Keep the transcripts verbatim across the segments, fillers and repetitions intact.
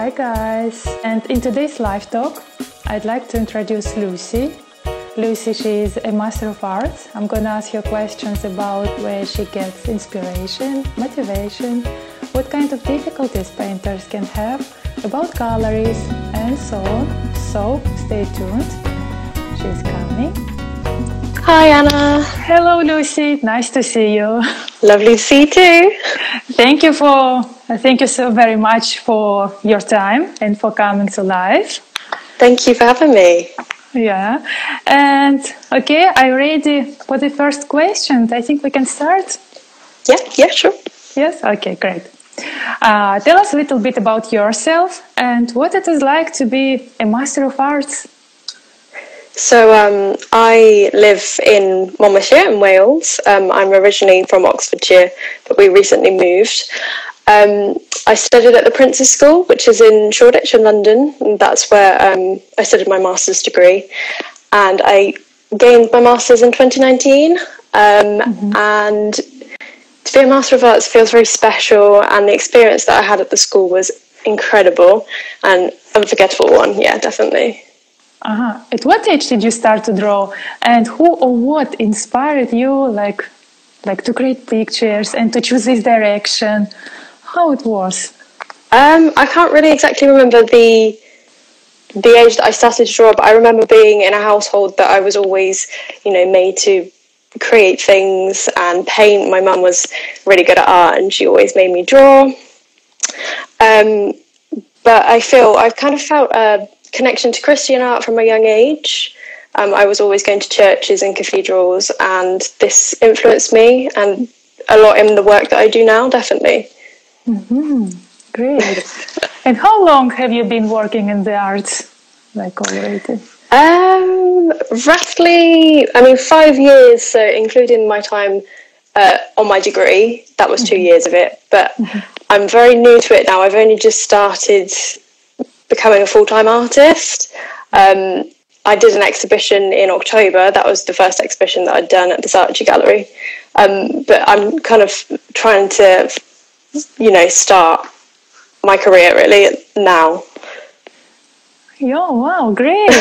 Hi guys! And in today's live talk, I'd like to introduce Lucy. Lucy, she is a master of arts. I'm gonna ask her questions about where she gets inspiration, motivation, what kind of difficulties painters can have, about galleries, and so on. So stay tuned. She's coming. Hi Anna. Hello Lucy. Nice to see you. Lovely to see you too. Thank you for thank you so very much for your time and for coming to live. Thank you for having me. Yeah. And okay, are you ready for the first question? I think we can start. Yeah, yeah, sure. Yes, okay, great. Uh, tell us a little bit about yourself and what it is like to be a master of arts. So um, I live in Monmouthshire in Wales. Um, I'm originally from Oxfordshire, but we recently moved. Um, I studied at the Prince's School, which is in Shoreditch in London. And that's where um, I studied my master's degree. And I gained my master's in twenty nineteen. Um, mm-hmm. And to be a master of arts feels very special. And the experience that I had at the school was incredible and unforgettable one. Yeah, definitely. Uh-huh. At what age did you start to draw, and who or what inspired you, like, like to create pictures and to choose this direction? How it was? Um, I can't really exactly remember the the age that I started to draw, but I remember being in a household that I was always, you know, made to create things and paint. My mum was really good at art, and she always made me draw. Um, but I feel I've kind of felt Uh, connection to Christian art from a young age. Um, I was always going to churches and cathedrals, and this influenced me and a lot in the work that I do now, definitely. Mm-hmm. Great. And how long have you been working in the arts, like already? Um, roughly, I mean, five years, so including my time uh, on my degree, that was mm-hmm. two years of it, but mm-hmm. I'm very new to it now. I've only just started becoming a full-time artist. Um, I did an exhibition in October. That was the first exhibition that I'd done at the Saatchi Gallery. Um, but I'm kind of trying to, you know, start my career really now. Yo, wow, great.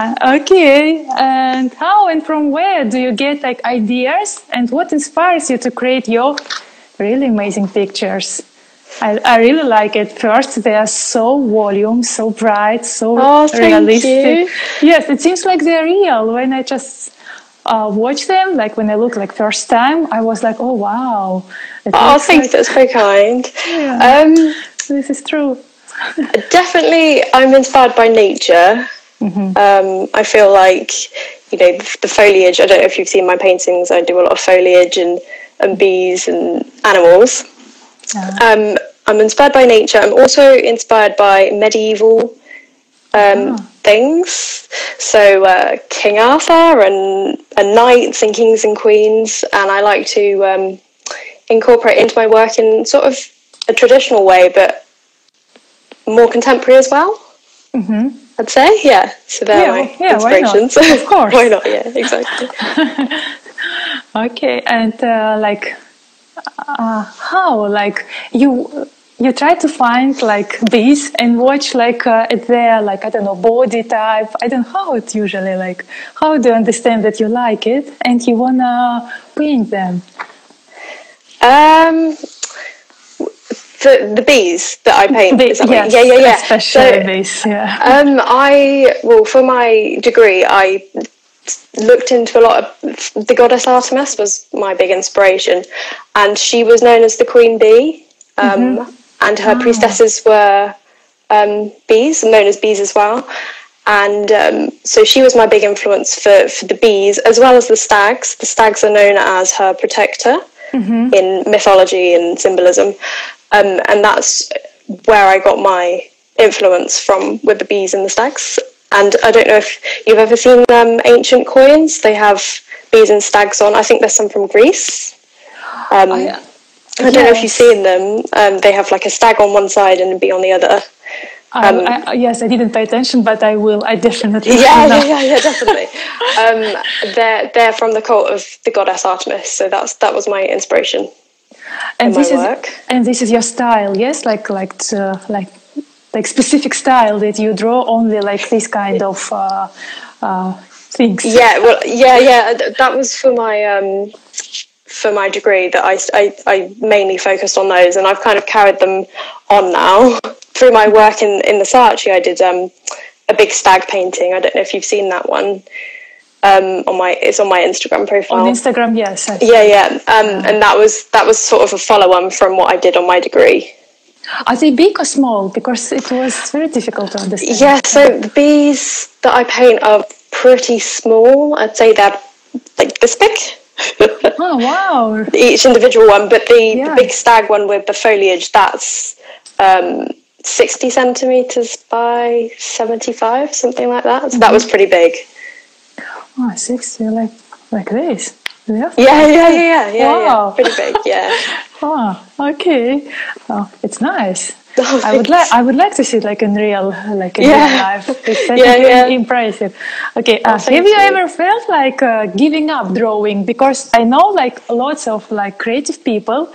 uh, okay, and how and from where do you get like ideas, and what inspires you to create your really amazing pictures? I, I really like it. First, they are so volume, so bright, so oh, realistic. You. Yes, it seems like they're real. When I just uh, watch them, like when I look like first time, I was like, oh, wow. It oh, thanks. Like... That's very kind. Yeah. Um, this is true. Definitely, I'm inspired by nature. Mm-hmm. Um, I feel like, you know, the foliage, I don't know if you've seen my paintings, I do a lot of foliage and, and bees and animals. Um, I'm inspired by nature. I'm also inspired by medieval um, oh. things. So uh, King Arthur and, and knights and kings and queens. And I like to um, incorporate into my work in sort of a traditional way, but more contemporary as well, mm-hmm. I'd say. Yeah, so they're yeah, my yeah, inspirations. Why not? Of course. Why not? Yeah, exactly. Okay, and uh, like... Uh, how like you you try to find like bees and watch like uh, their like I don't know body type, I don't know how it's usually like, how do you understand that you like it and you wanna paint them? Um the, the bees that I paint, Be is that yes, yeah yeah yeah especially so, bees yeah um I well for my degree I looked into a lot of the goddess Artemis. Was my big inspiration, and she was known as the queen bee, um mm-hmm. and her oh. priestesses were um bees, known as bees as well, and um so she was my big influence for, for the bees, as well as the stags. The stags are known as her protector mm-hmm. in mythology and symbolism, um and that's where I got my influence from, with the bees and the stags. And I don't know if you've ever seen um, ancient coins. They have bees and stags on. I think there's some from Greece. Um, oh, yeah. I don't yes. know if you've seen them. Um, they have like a stag on one side and a bee on the other. Um, um, I, yes, I didn't pay attention, but I will. I definitely yeah, yeah, yeah, yeah, definitely. um, they're, they're from the cult of the goddess Artemis. So that's that was my inspiration. And this is work. And this is your style, yes, like like uh, like like specific style that you draw only like this kind of uh, uh, things. Yeah, well, yeah, yeah. That was for my um, for my degree that I, I I mainly focused on those, and I've kind of carried them on now through my work in in the Saatchi. I did um, a big stag painting. I don't know if you've seen that one. Um, on my it's on my Instagram profile. On Instagram, yes. Yeah, yeah. Um, yeah. And that was that was sort of a follow-on from what I did on my degree. Are they big or small? Because it was very difficult to understand. Yeah, so the bees that I paint are pretty small. I'd say they're like this big. Oh wow! Each individual one, but the, yeah. the big stag one with the foliage, that's um, sixty centimeters by seventy-five, something like that. So mm-hmm. that was pretty big. Oh, sixty, like like this. Yeah, yeah, yeah, yeah, yeah. Wow. Yeah, pretty big. Yeah. Oh, okay. Oh, it's nice. Oh, I would like I would like to see it like in real, like in yeah. real life. It's yeah, yeah. impressive. Okay. Oh, uh, have you, you ever felt like uh, giving up drawing? Because I know like lots of like creative people,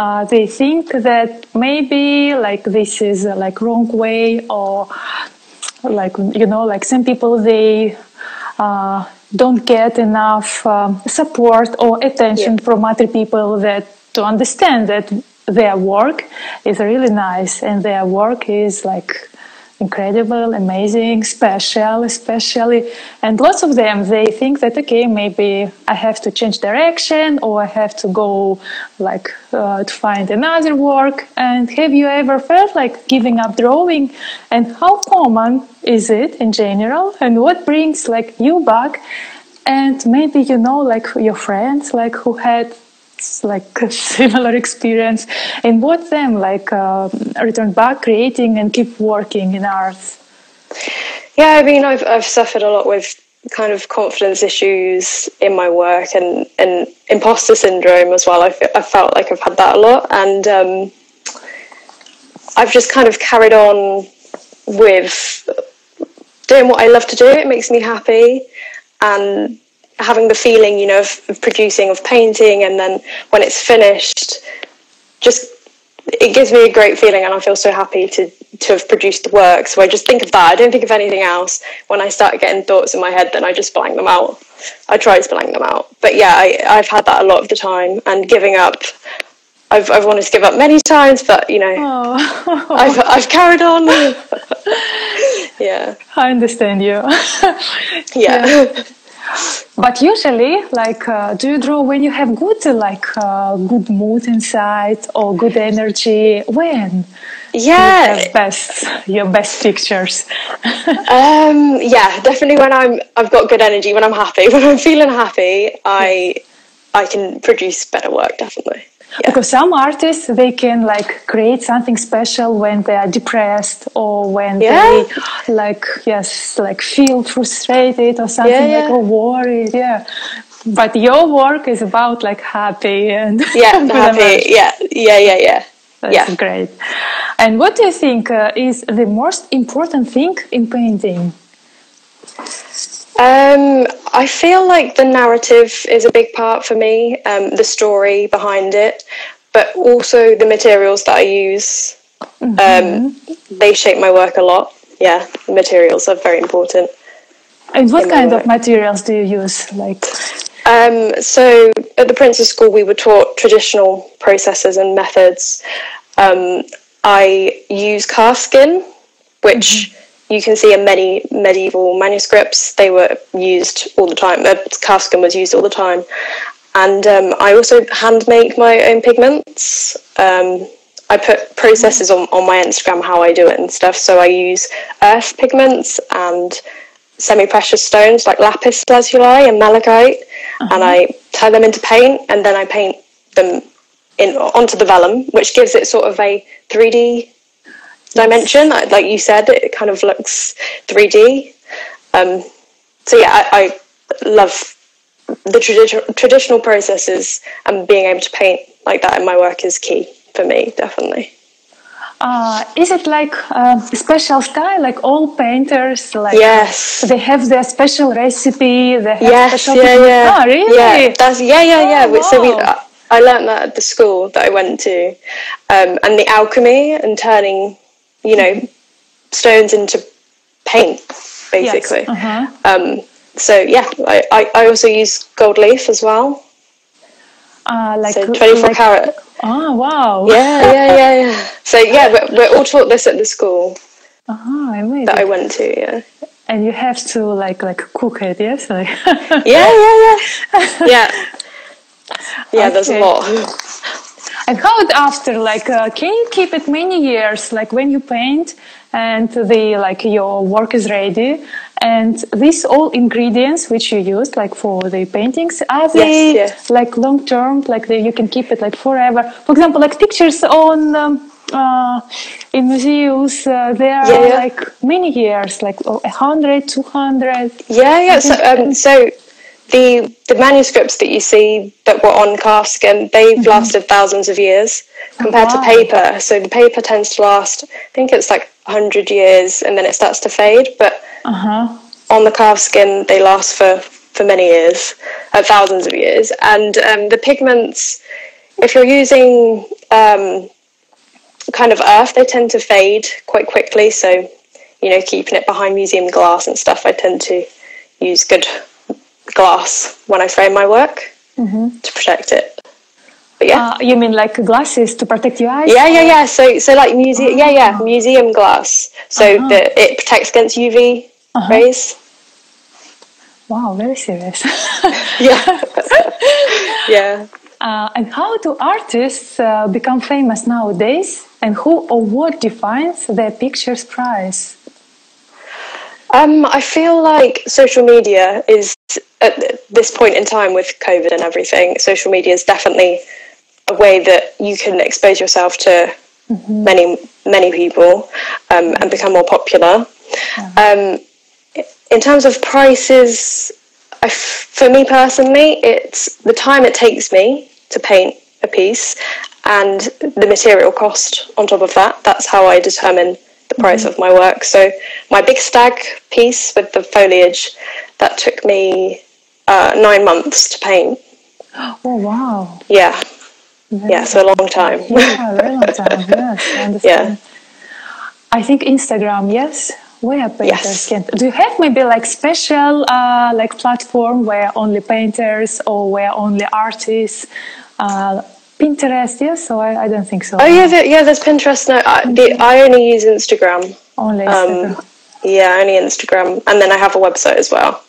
uh, they think that maybe like this is uh, like wrong way, or like you know like some people they. Uh, don't get enough um, support or attention yeah. from other people that to understand that their work is really nice and their work is like incredible, amazing, special, especially. And lots of them, they think that, okay, maybe I have to change direction, or I have to go like uh, to find another work. And have you ever felt like giving up drawing? And how common is it in general? And what brings like you back? And maybe, you know, like your friends, like who had like a similar experience, and what them like uh, return back creating and keep working in arts? Yeah, I mean, I've I've suffered a lot with kind of confidence issues in my work, and and imposter syndrome as well. I I felt like I've had that a lot, and um, I've just kind of carried on with doing what I love to do. It makes me happy, and having the feeling, you know, of, of producing, of painting, and then when it's finished, just it gives me a great feeling, and I feel so happy to to have produced the work. So I just think of that. I don't think of anything else. When I start getting thoughts in my head, then I just blank them out. I try to blank them out. But yeah, I, I've had that a lot of the time. And giving up, I've I've wanted to give up many times, but you know, oh. I've I've carried on. Yeah, I understand you. Yeah. Yeah. But usually, like, uh, do you draw when you have good, like, uh, good mood inside or good energy? When? Yeah, you have best your best pictures. um, yeah, definitely when I'm I've got good energy, when I'm happy, when I'm feeling happy, I I can produce better work, definitely. Yeah. Because some artists, they can like create something special when they are depressed, or when yeah. they like yes like feel frustrated or something, yeah, yeah. like or worried, yeah. But your work is about like happy and yeah happy yeah yeah yeah yeah that's yeah. great. And what do you think uh, is the most important thing in painting? Um, I feel like the narrative is a big part for me, um, the story behind it, but also the materials that I use. Mm-hmm. Um, they shape my work a lot. Yeah, the materials are very important. And what kind of materials do you use? Like, um, so at the Prince's School, we were taught traditional processes and methods. Um, I use calfskin, which... Mm-hmm. You can see in many medieval manuscripts, they were used all the time. Uh, calfskin was used all the time. And um, I also hand make my own pigments. Um, I put processes on, on my Instagram, how I do it and stuff. So I use earth pigments and semi-precious stones like lapis lazuli and malachite. Uh-huh. And I turn them into paint, and then I paint them in onto the vellum, which gives it sort of a three D dimension, like you said, it kind of looks three D. Um, so yeah, I, I love the tradi traditional processes, and being able to paint like that in my work is key for me, definitely. Uh, is it like a special style, like all painters? Like yes. They have their special recipe, they have yes, special... Yeah, yeah. Oh, really? Yeah, that's, yeah, yeah, yeah. Oh, wow. So we, I learned that at the school that I went to, um, and the alchemy and turning, you know, stones into paint, basically. Yes. Uh-huh. um, so yeah, I, I, I also use gold leaf as well. Uh, like, so twenty-four like, carat. Oh, wow. Yeah, yeah, yeah, yeah. So yeah, we're, we're all taught this at the school uh-huh, amazing. That I went to, yeah. And you have to like like cook it, yes? Like yeah, yeah, yeah. Yeah. Yeah, okay. There's a lot. And how after, like, uh, can you keep it many years? Like when you paint and the like your work is ready, and these all ingredients which you used, like for the paintings, are they yes, yes. like long term? Like the, you can keep it like forever. For example, like pictures on um, uh, in museums, uh, they are yeah, yeah. like many years, like a hundred, two hundred. Yeah, yeah. So, um, so. The, the manuscripts that you see that were on calfskin, they've mm-hmm. lasted thousands of years compared oh, wow. to paper. So the paper tends to last, I think it's like a hundred years, and then it starts to fade. But uh-huh. on the calfskin, they last for, for many years, uh, thousands of years. And um, the pigments, if you're using um, kind of earth, they tend to fade quite quickly. So, you know, keeping it behind museum glass and stuff, I tend to use good glass when I frame my work mm-hmm. to protect it. But yeah, uh, you mean like glasses to protect your eyes? Yeah, yeah, yeah. So, so like museum, oh. yeah, yeah, museum glass. So uh-huh. that it protects against U V uh-huh. rays. Wow, very serious. yeah, yeah. Uh, and how do artists uh, become famous nowadays? And who or what defines their picture's price? Um, I feel like social media is, at this point in time with COVID and everything, social media is definitely a way that you can expose yourself to mm-hmm. many, many people um, and become more popular. Mm-hmm. Um, in terms of prices, I f for me personally, it's the time it takes me to paint a piece and the material cost on top of that. That's how I determine the price mm-hmm. of my work. So my big stag piece with the foliage, that took me uh, nine months to paint. Oh wow! Yeah, very yeah, so a long time. Yeah, very long time. Yes, I understand. Yeah. I think Instagram. Yes, where painters yes. can. Do you have maybe like special uh, like platform where only painters or where only artists? Uh, Pinterest, yes, so I, I don't think so. Oh yeah, the, yeah. There's Pinterest. No, I, the, I only use Instagram. Only Instagram. Um, yeah, only Instagram, and then I have a website as well.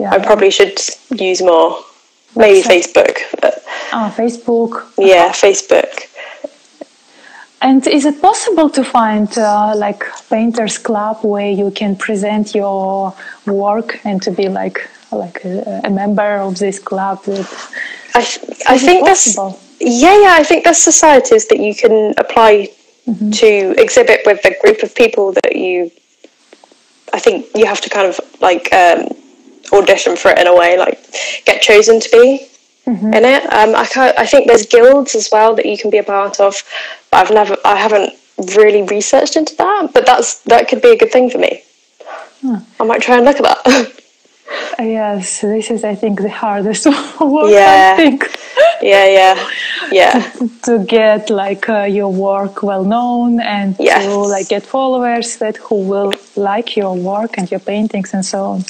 Yeah, I probably should use more. Maybe Facebook. But ah, Facebook. Yeah, Facebook. And is it possible to find uh, like painters club where you can present your work and to be like like a, a member of this club? That I th I is think that's yeah yeah I think there's societies that you can apply mm-hmm. to exhibit with a group of people that you. I think you have to kind of like. Um, audition for it in a way, like get chosen to be mm-hmm. in it. Um, I can't, I think there's guilds as well that you can be a part of, but I've never, I haven't really researched into that. But that's that could be a good thing for me. Hmm. I might try and look at that. Yes, this is I think the hardest work. Yeah. I think. yeah, yeah, yeah. To, to get like uh, your work well known and yes. to like get followers that who will like your work and your paintings and so on.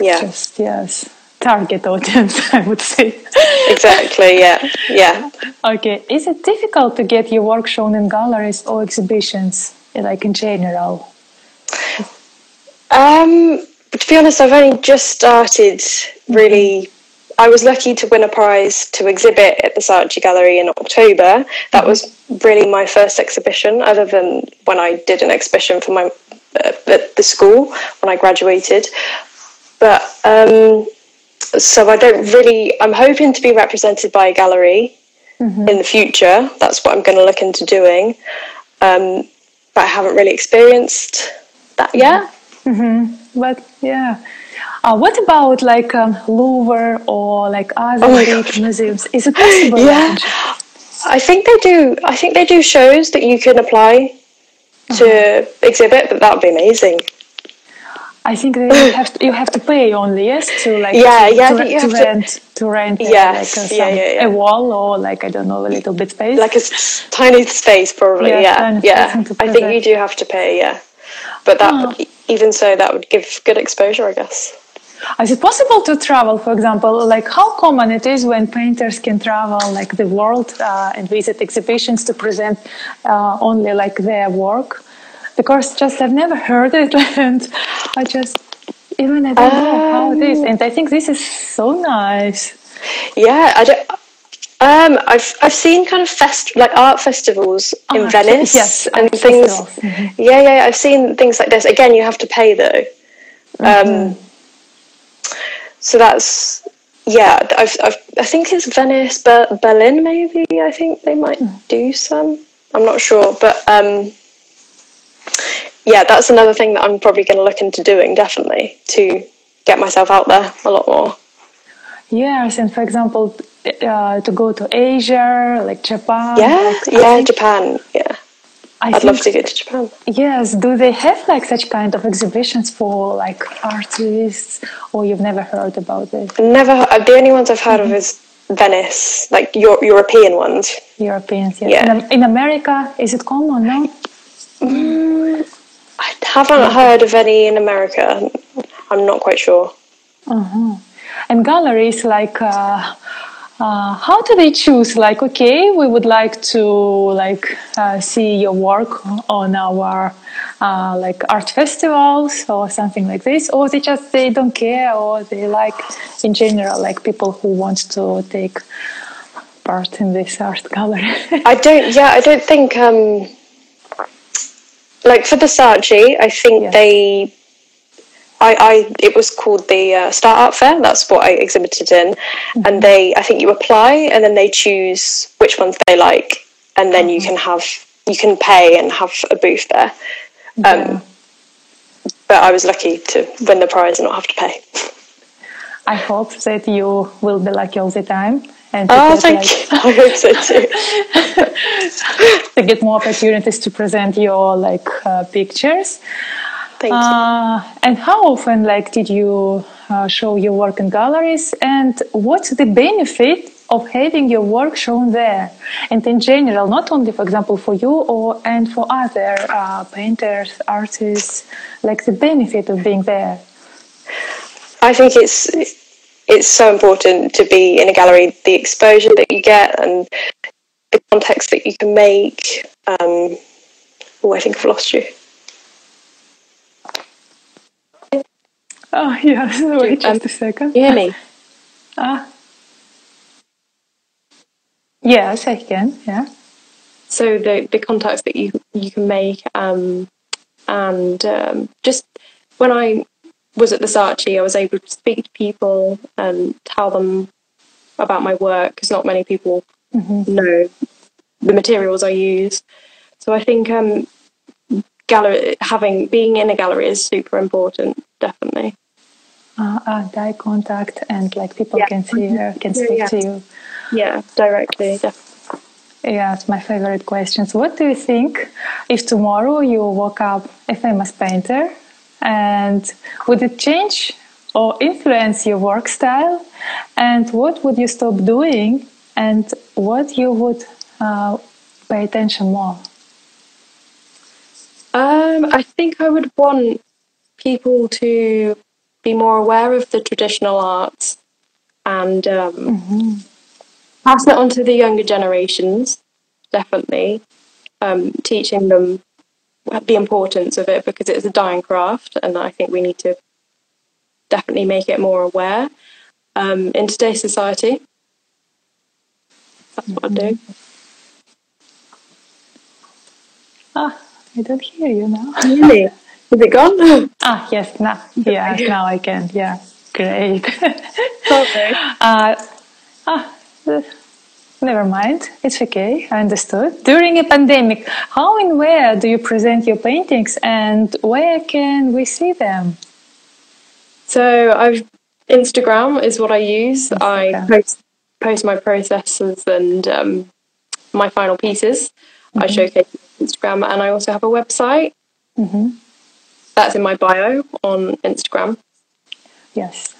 Yeah. Just yes, target audience, I would say. Exactly. Yeah. Yeah. Okay. Is it difficult to get your work shown in galleries or exhibitions, like in general? Um. To be honest, I've only just started really. I was lucky to win a prize to exhibit at the Saatchi Gallery in October. That was really my first exhibition, other than when I did an exhibition for my uh, at the school when I graduated. But um, so I don't really. I'm hoping to be represented by a gallery mm-hmm. in the future. That's what I'm going to look into doing. Um, but I haven't really experienced that yet. Mm-hmm. But yeah. Uh, what about like um, Louvre or like other oh big museums? Is it possible? Yeah, I think they do. I think they do shows that you can apply to uh-huh. exhibit, but that would be amazing. I think that you have to, you have to pay only, yes, to like yeah, to, yeah, to, you to have rent to, to rent yes, like a, yeah, some, yeah, yeah. a wall or like I don't know a little bit space, like a s tiny space probably. Yeah, yeah. yeah. I think you do have to pay, yeah, but that oh. even so, that would give good exposure, I guess. Is it possible to travel, for example, like how common it is when painters can travel like the world uh, and visit exhibitions to present uh, only like their work? Because just I've never heard it, and I just even I don't um, know how it is, and I think this is so nice. Yeah, I don't. Um, I've I've seen kind of fest like art festivals oh, in Venice, yes, and things. Mm-hmm. Yeah, yeah, I've seen things like this. Again, you have to pay though. Um, mm-hmm. So that's yeah. I've, I've I think it's Venice, but Berlin maybe. I think they might do some. I'm not sure, but. Um, Yeah, that's another thing that I'm probably going to look into doing, definitely, to get myself out there a lot more. Yes, and for example, uh, to go to Asia, like Japan. Yeah, like, yeah, think, Japan, yeah. I I'd think, love to go to Japan. Yes, do they have like such kind of exhibitions for like artists, or you've never heard about it? Never, the only ones I've heard mm-hmm. of is Venice, like Euro European ones. Europeans, yes. yeah. In, in America, is it common, no? Mm. I haven't heard of any in America. I'm not quite sure. Uh-huh. And galleries, like, uh, uh, how do they choose? Like, okay, we would like to like uh, see your work on our uh, like art festivals or something like this, or they just they don't care, or they like in general like people who want to take part in this art gallery. I don't. Yeah, I don't think. Um, Like for the Saatchi, I think yes. they, I, I, it was called the uh, Start Art Fair. That's what I exhibited in, mm-hmm. and they, I think you apply, and then they choose which ones they like, and then mm-hmm. you can have, you can pay and have a booth there. Um, yeah. But I was lucky to win the prize and not have to pay. I hope that you will be lucky all the time. And to oh, get, thank like, you. I hope so too. To get more opportunities to present your like uh, pictures. Thank uh, you. And how often like did you uh, show your work in galleries? And what's the benefit of having your work shown there? And in general, not only for example for you, or and for other uh, painters, artists, like the benefit of being there. I think it's. It's so important to be in a gallery. The exposure that you get and the context that you can make. Um, oh, I think I've lost you. Oh, yeah. Wait just um, a second. You hear me? Ah. Yes, I can. Yeah. So the the contacts that you you can make, um, and um, just when I. was at the Saatchi, I was able to speak to people and tell them about my work, because not many people mm-hmm. know the materials I use. So I think um, gallery, having being in a gallery is super important, definitely. Uh, uh, eye contact and like people yeah. can see you, can speak yeah. to you. Yeah, directly, definitely. Yeah, it's my favorite questions. What do you think if tomorrow you woke up a famous painter? And would it change or influence your work style? And what would you stop doing? And what you would uh, pay attention more? Um, I think I would want people to be more aware of the traditional arts and um, mm-hmm. pass it on to the younger generations, definitely, um, teaching them the importance of it, because it's a dying craft, and I think we need to definitely make it more aware um, in today's society. That's what mm-hmm. I do. Ah, I don't hear you now. Really? Is it gone? Ah, yes, now, yeah, now I can. Yeah, great. Okay. Uh, ah. Never mind, it's okay, I understood. During a pandemic, how and where do you present your paintings, and where can we see them? So I've, Instagram is what I use. Instagram. I post, post my processes and um, my final pieces. Mm-hmm. I showcase Instagram, and I also have a website. Mm-hmm. that's in my bio on Instagram. Yes.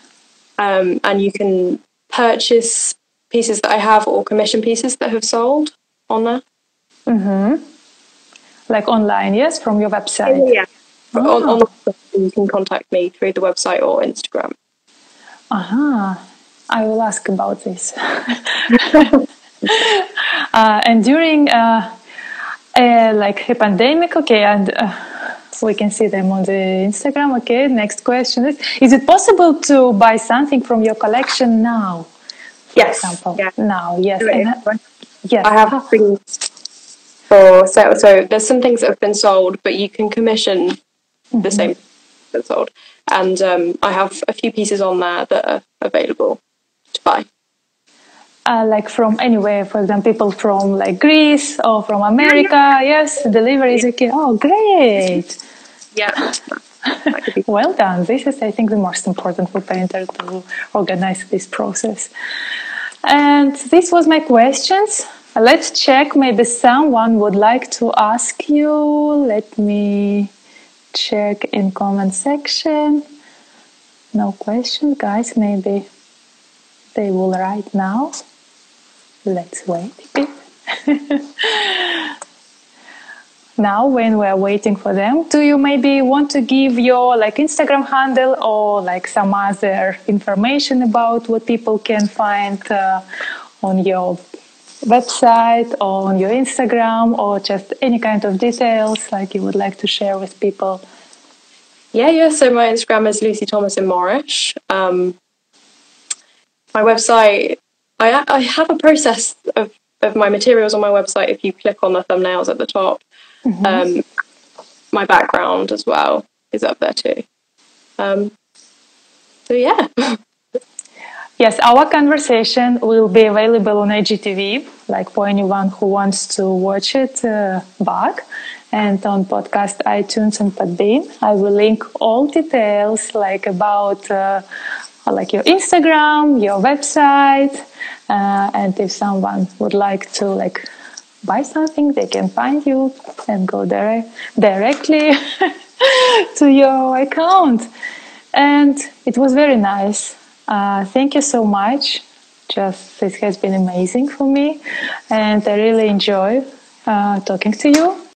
Um, and you can purchase pieces that I have or commission pieces that have sold on there. Mm-hmm. Like online, yes, from your website? Yeah. Oh. On, on the website, you can contact me through the website or Instagram. Aha. Uh-huh. I will ask about this. uh, and during uh, uh, like a pandemic, okay, and uh, we can see them on the Instagram. Okay, next question is, is it possible to buy something from your collection now? Yes. For example, yeah. Now, yes. Really? And, yes. I have things for sale. So there's some things that have been sold, but you can commission mm-hmm. the same that's sold. And um, I have a few pieces on there that are available to buy. Uh, like from anywhere, for example, people from like Greece or from America. Yes, delivery is okay. Oh, great. Yeah. Well done. This is, I think, the most important for painter to organize this process. And this was my questions. Let's check. Maybe someone would like to ask you. Let me check in comment section. No question, guys. Maybe they will write now. Let's wait a bit. Now, when we're waiting for them, do you maybe want to give your like Instagram handle or like some other information about what people can find uh, on your website or on your Instagram, or just any kind of details like you would like to share with people? Yeah, yeah. So my Instagram is Lucy Thomas in Morish. Um, My website, I, I have a process of, of my materials on my website if you click on the thumbnails at the top. Mm-hmm. Um, my background as well is up there too. Um, so yeah. Yes, our conversation will be available on I G T V, like for anyone who wants to watch it uh, back. And on podcast, iTunes and Podbean, I will link all details like about... Uh, like your Instagram, your website, uh, and if someone would like to like buy something, they can find you and go there directly to your account. And it was very nice. Uh, thank you so much. Just, it has been amazing for me, and I really enjoy uh, talking to you.